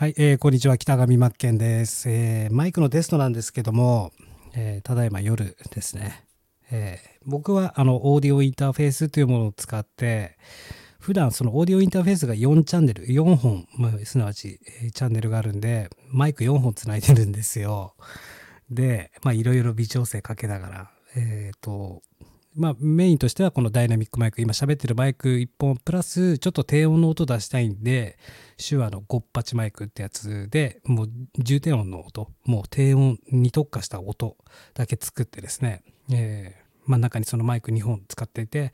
はい、こんにちは、北上真剣です、マイクのテストなんですけども、ただいま夜ですね、僕はオーディオインターフェースというものを使って普段そのオーディオインターフェースが4チャンネル4本、すなわちチャンネルがあるんでマイク4本つないでるんですよ。でいろいろ微調整かけながらメインとしてはこのダイナミックマイク、今喋ってるマイク1本プラスちょっと低音の音出したいんで手話のゴッパチマイクってやつでもう重低音の音、もう低音に特化した音だけ作ってですね、真ん中にそのマイク2本使っていて、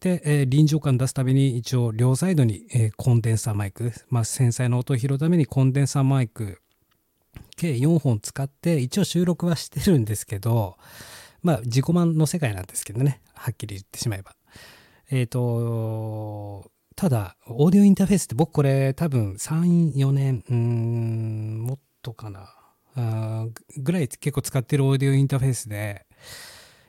で、臨場感出すために一応両サイドに、コンデンサーマイク、繊細な音を拾うためにコンデンサーマイク計4本使って一応収録はしてるんですけど、自己満の世界なんですけどね、はっきり言ってしまえば。ただ、オーディオインターフェースって僕これ多分3、4年、もっとかな、ぐらい結構使ってるオーディオインターフェースで、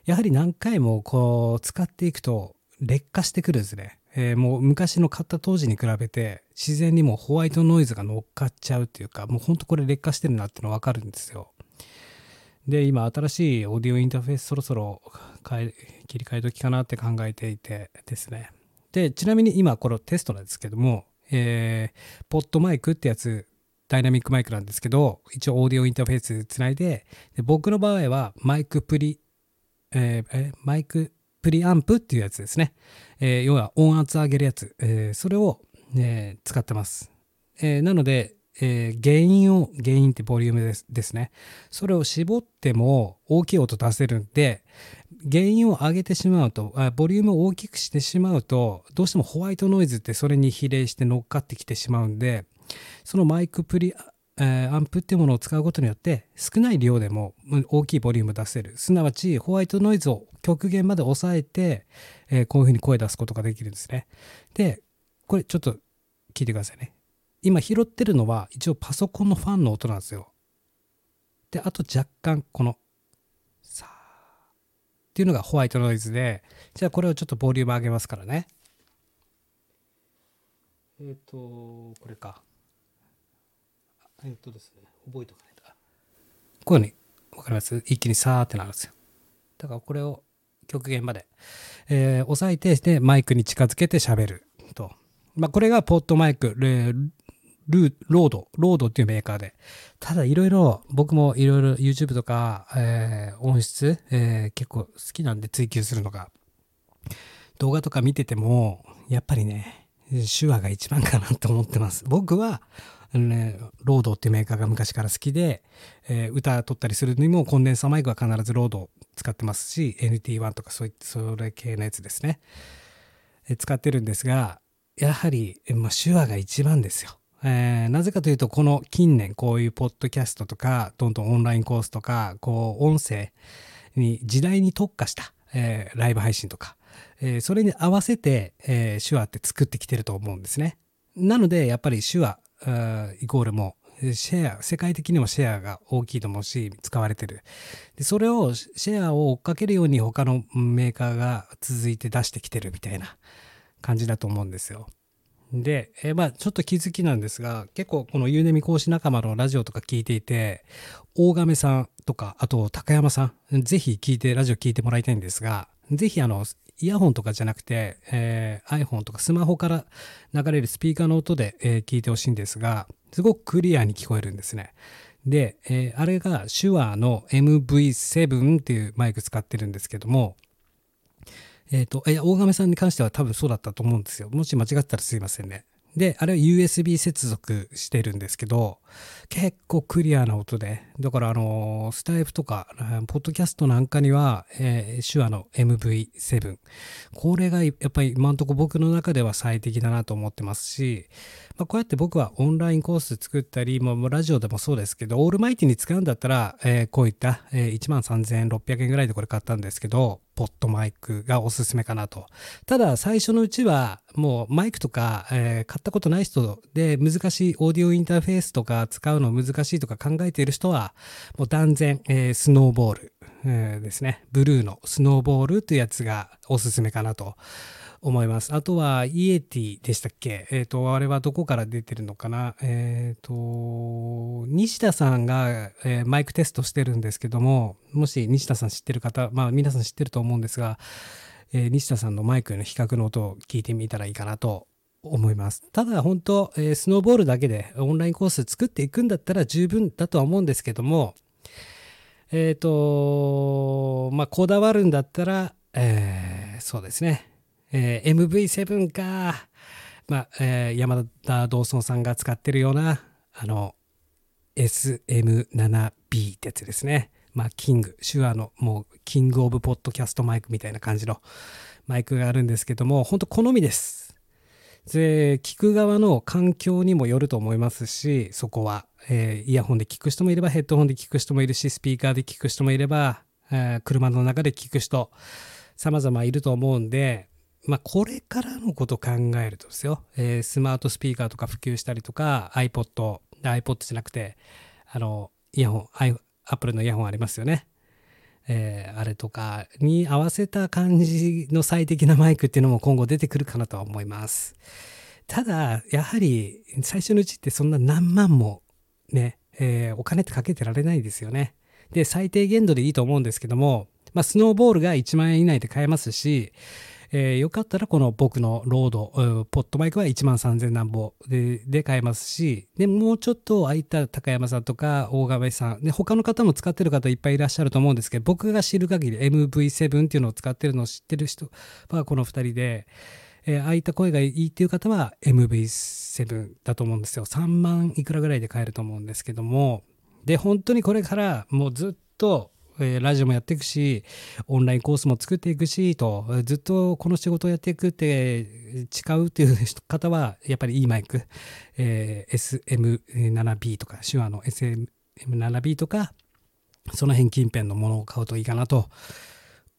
やはり何回もこう使っていくと劣化してくるんですね。もう昔の買った当時に比べて自然にもうホワイトノイズが乗っかっちゃうっていうか、もうほんとこれ劣化してるなっていうの分かるんですよ。で今新しいオーディオインターフェースそろそろ切り替え時かなって考えていてですね。でちなみに今このテストなんですけども、ポッドマイクってやつ、ダイナミックマイクなんですけど、一応オーディオインターフェースつないで、僕の場合はマイクプリアンプっていうやつですね、要は音圧上げるやつ、それを、使ってます、なので原因ってボリュームですね。それを絞っても大きい音出せるんで、原因を上げてしまうと、ボリュームを大きくしてしまうと、どうしてもホワイトノイズってそれに比例して乗っかってきてしまうんで、そのマイクプリアンプっていうものを使うことによって少ない量でも大きいボリューム出せる、すなわちホワイトノイズを極限まで抑えて、こういうふうに声出すことができるんですね。でこれちょっと聞いてくださいね。今拾ってるのは一応パソコンのファンの音なんですよ。であと若干このさーっていうのがホワイトノイズで、じゃあこれをちょっとボリューム上げますからね。これか。ですね、覚えておかないと。こういうふうに分かります？一気にさーってなるんですよ。だからこれを極限まで、抑えてしてマイクに近づけて喋ると。これがポッドマイクロードっていうメーカーで、ただいろいろ僕もいろいろ YouTube とか、音質、結構好きなんで追求するのが、動画とか見ててもやっぱりね手話が一番かなと思ってます。僕はロードっていうメーカーが昔から好きで、歌撮ったりするにもコンデンサーマイクは必ずロードを使ってますし、 NT1 とかそれ系のやつですね、使ってるんですが、やはり、手話が一番ですよ。なぜかというと、この近年こういうポッドキャストとかどんどんオンラインコースとか、こう音声に時代に特化した、ライブ配信とか、それに合わせて、手話って作ってきてると思うんですね。なのでやっぱり手話イコールもシェア、世界的にもシェアが大きいと思うし使われてる。でそれをシェアを追っかけるように他のメーカーが続いて出してきてるみたいな感じだと思うんですよ。で、ちょっと気づきなんですが、結構このゆうねみ講師仲間のラジオとか聞いていて、大亀さんとかあと高山さん、ぜひラジオ聞いてもらいたいんですが、ぜひイヤホンとかじゃなくて、iPhone とかスマホから流れるスピーカーの音で、聞いてほしいんですが、すごくクリアに聞こえるんですね。で、あれが手話の MV7 っていうマイク使ってるんですけども、大亀さんに関しては多分そうだったと思うんですよ。もし間違ってたらすいませんね。で、あれは USB 接続してるんですけど、結構クリアな音で、だからスタイフとか、ポッドキャストなんかには、手話の MV7。これがやっぱり今んとこ僕の中では最適だなと思ってますし、こうやって僕はオンラインコース作ったり、もうラジオでもそうですけど、オールマイティに使うんだったら、こういった、13,600 円ぐらいでこれ買ったんですけど、ポッドマイクがおすすめかなと。ただ最初のうちはもうマイクとか、買ったことない人で難しいオーディオインターフェースとか使うの難しいとか考えている人はもう断然、スノーボール、ですね、ブルーのスノーボールというやつがおすすめかなと思います。あとはイエティでしたっけ、あれはどこから出てるのかな、西田さんが、マイクテストしてるんですけども、もし西田さん知ってる方、まあ皆さん知ってると思うんですが、西田さんのマイクの比較の音を聞いてみたらいいかなと思います。ただ本当、スノーボールだけでオンラインコース作っていくんだったら十分だとは思うんですけども、まあこだわるんだったら、そうですね、MV7 か、まあ山田道尊さんが使ってるようなあの SM7B ってやつですね。まあキング手話のもうキングオブポッドキャストマイクみたいな感じのマイクがあるんですけども、本当好みです。で、聞く側の環境にもよると思いますし、そこは、イヤホンで聞く人もいればヘッドホンで聞く人もいるし、スピーカーで聞く人もいれば、車の中で聞く人、様々いると思うんで、まあこれからのことを考えるとですよ、スマートスピーカーとか普及したりとか、iPod じゃなくて、イヤホン、Apple のイヤホンありますよね。あれとかに合わせた感じの最適なマイクっていうのも今後出てくるかなとは思います。ただやはり最初のうちってそんな何万もね、お金ってかけてられないですよね。で、最低限度でいいと思うんですけども、まあ、スノーボールが1万円以内で買えますし、よかったらこの僕のロードポットマイクは13,000何本 で買えますし、でもうちょっと空いた高山さんとか大亀さんで他の方も使ってる方いっぱいいらっしゃると思うんですけど、僕が知る限り MV7 っていうのを使ってるのを知ってる人はこの2人で、空いた声がいいっていう方は MV7 だと思うんですよ。3万いくらぐらいで買えると思うんですけども、で本当にこれからもうずっとラジオもやっていくし、オンラインコースも作っていくしと、ずっとこの仕事をやっていくって誓うっていう方はやっぱりいいマイク、SM7B とか手話の SM7B とかその辺近辺のものを買うといいかなと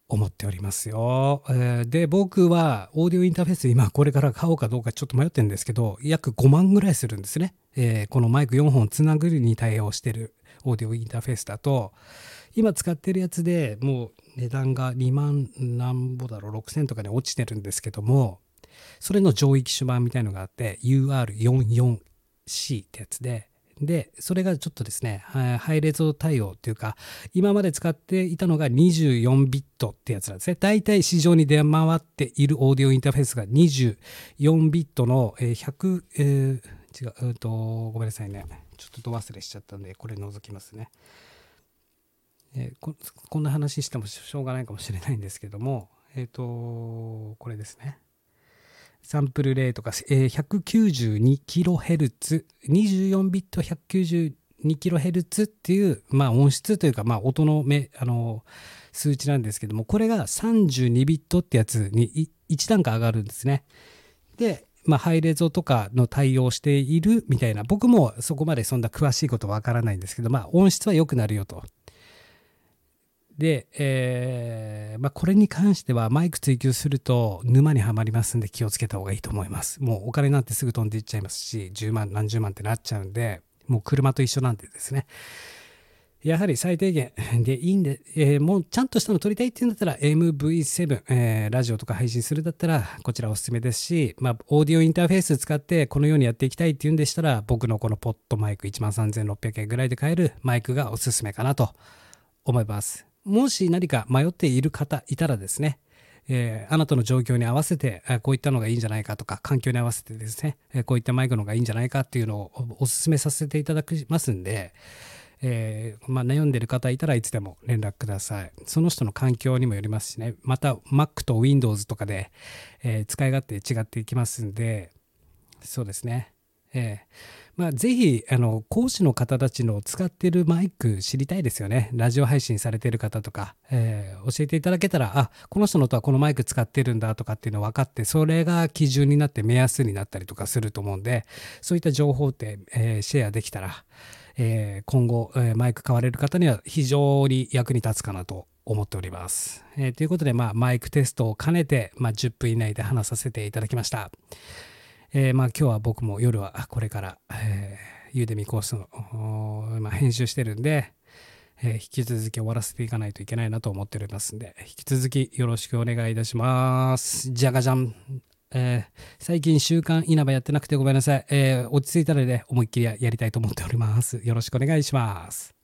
思っておりますよ。で、僕はオーディオインターフェース今これから買おうかどうかちょっと迷ってるんですけど、約5万ぐらいするんですね。このマイク4本つなぐに対応してるオーディオインターフェースだと、今使ってるやつでもう値段が2万何ぼだろう、6000とかに落ちてるんですけども、それの上位機種版みたいのがあって UR44C ってやつで、それがちょっとですね、ハイレゾ対応っていうか、今まで使っていたのが24ビットってやつなんですね。だいたい市場に出回っているオーディオインターフェースが24ビットのごめんなさいね、ちょっとど忘れしちゃったんでこれ覗きますね。こんな話してもしょうがないかもしれないんですけども、これですね。サンプル例とか、192kHz、24ビット 192kHz っていう、まあ、音質というか、まあ、音の数値なんですけども、これが32ビットってやつに1段階上がるんですね。で、まあ、ハイレゾとかの対応しているみたいな、僕もそこまでそんな詳しいことはわからないんですけど、まあ、音質は良くなるよと。で、まあ、これに関してはマイク追求すると沼にはまりますんで気をつけた方がいいと思います。もうお金なんてすぐ飛んでいっちゃいますし、10万何十万ってなっちゃうんで、もう車と一緒なんでですね。やはり最低限でいいんで、もうちゃんとしたの撮りたいっていうんだったら MV7、ラジオとか配信するだったらこちらおすすめですし、まあ、オーディオインターフェース使ってこのようにやっていきたいっていうんでしたら、僕のこのポッドマイク 13,600 円ぐらいで買えるマイクがおすすめかなと思います。もし何か迷っている方いたらですね、あなたの状況に合わせてこういったのがいいんじゃないかとか、環境に合わせてですね、こういったマイクの方がいいんじゃないかっていうのをお勧めさせていただきますんで、まあ、悩んでる方いたらいつでも連絡ください。その人の環境にもよりますしね、また Mac と Windows とかで、使い勝手違っていきますんで、そうですね。まあ、ぜひ講師の方たちの使ってるマイク知りたいですよね。ラジオ配信されてる方とか、教えていただけたら、あ、この人のとはこのマイク使ってるんだとかっていうの分かって、それが基準になって目安になったりとかすると思うんで、そういった情報って、シェアできたら、今後、マイク買われる方には非常に役に立つかなと思っております。ということで、まあ、マイクテストを兼ねて、まあ、10分以内で話させていただきました。まあ今日は僕も夜はこれからユーデミコースの、編集してるんで、引き続き終わらせていかないといけないなと思っておりますんで、引き続きよろしくお願いいたします。じゃがじゃん、最近週刊稲葉やってなくてごめんなさい、落ち着いたらね思いっきりやりたいと思っております。よろしくお願いします。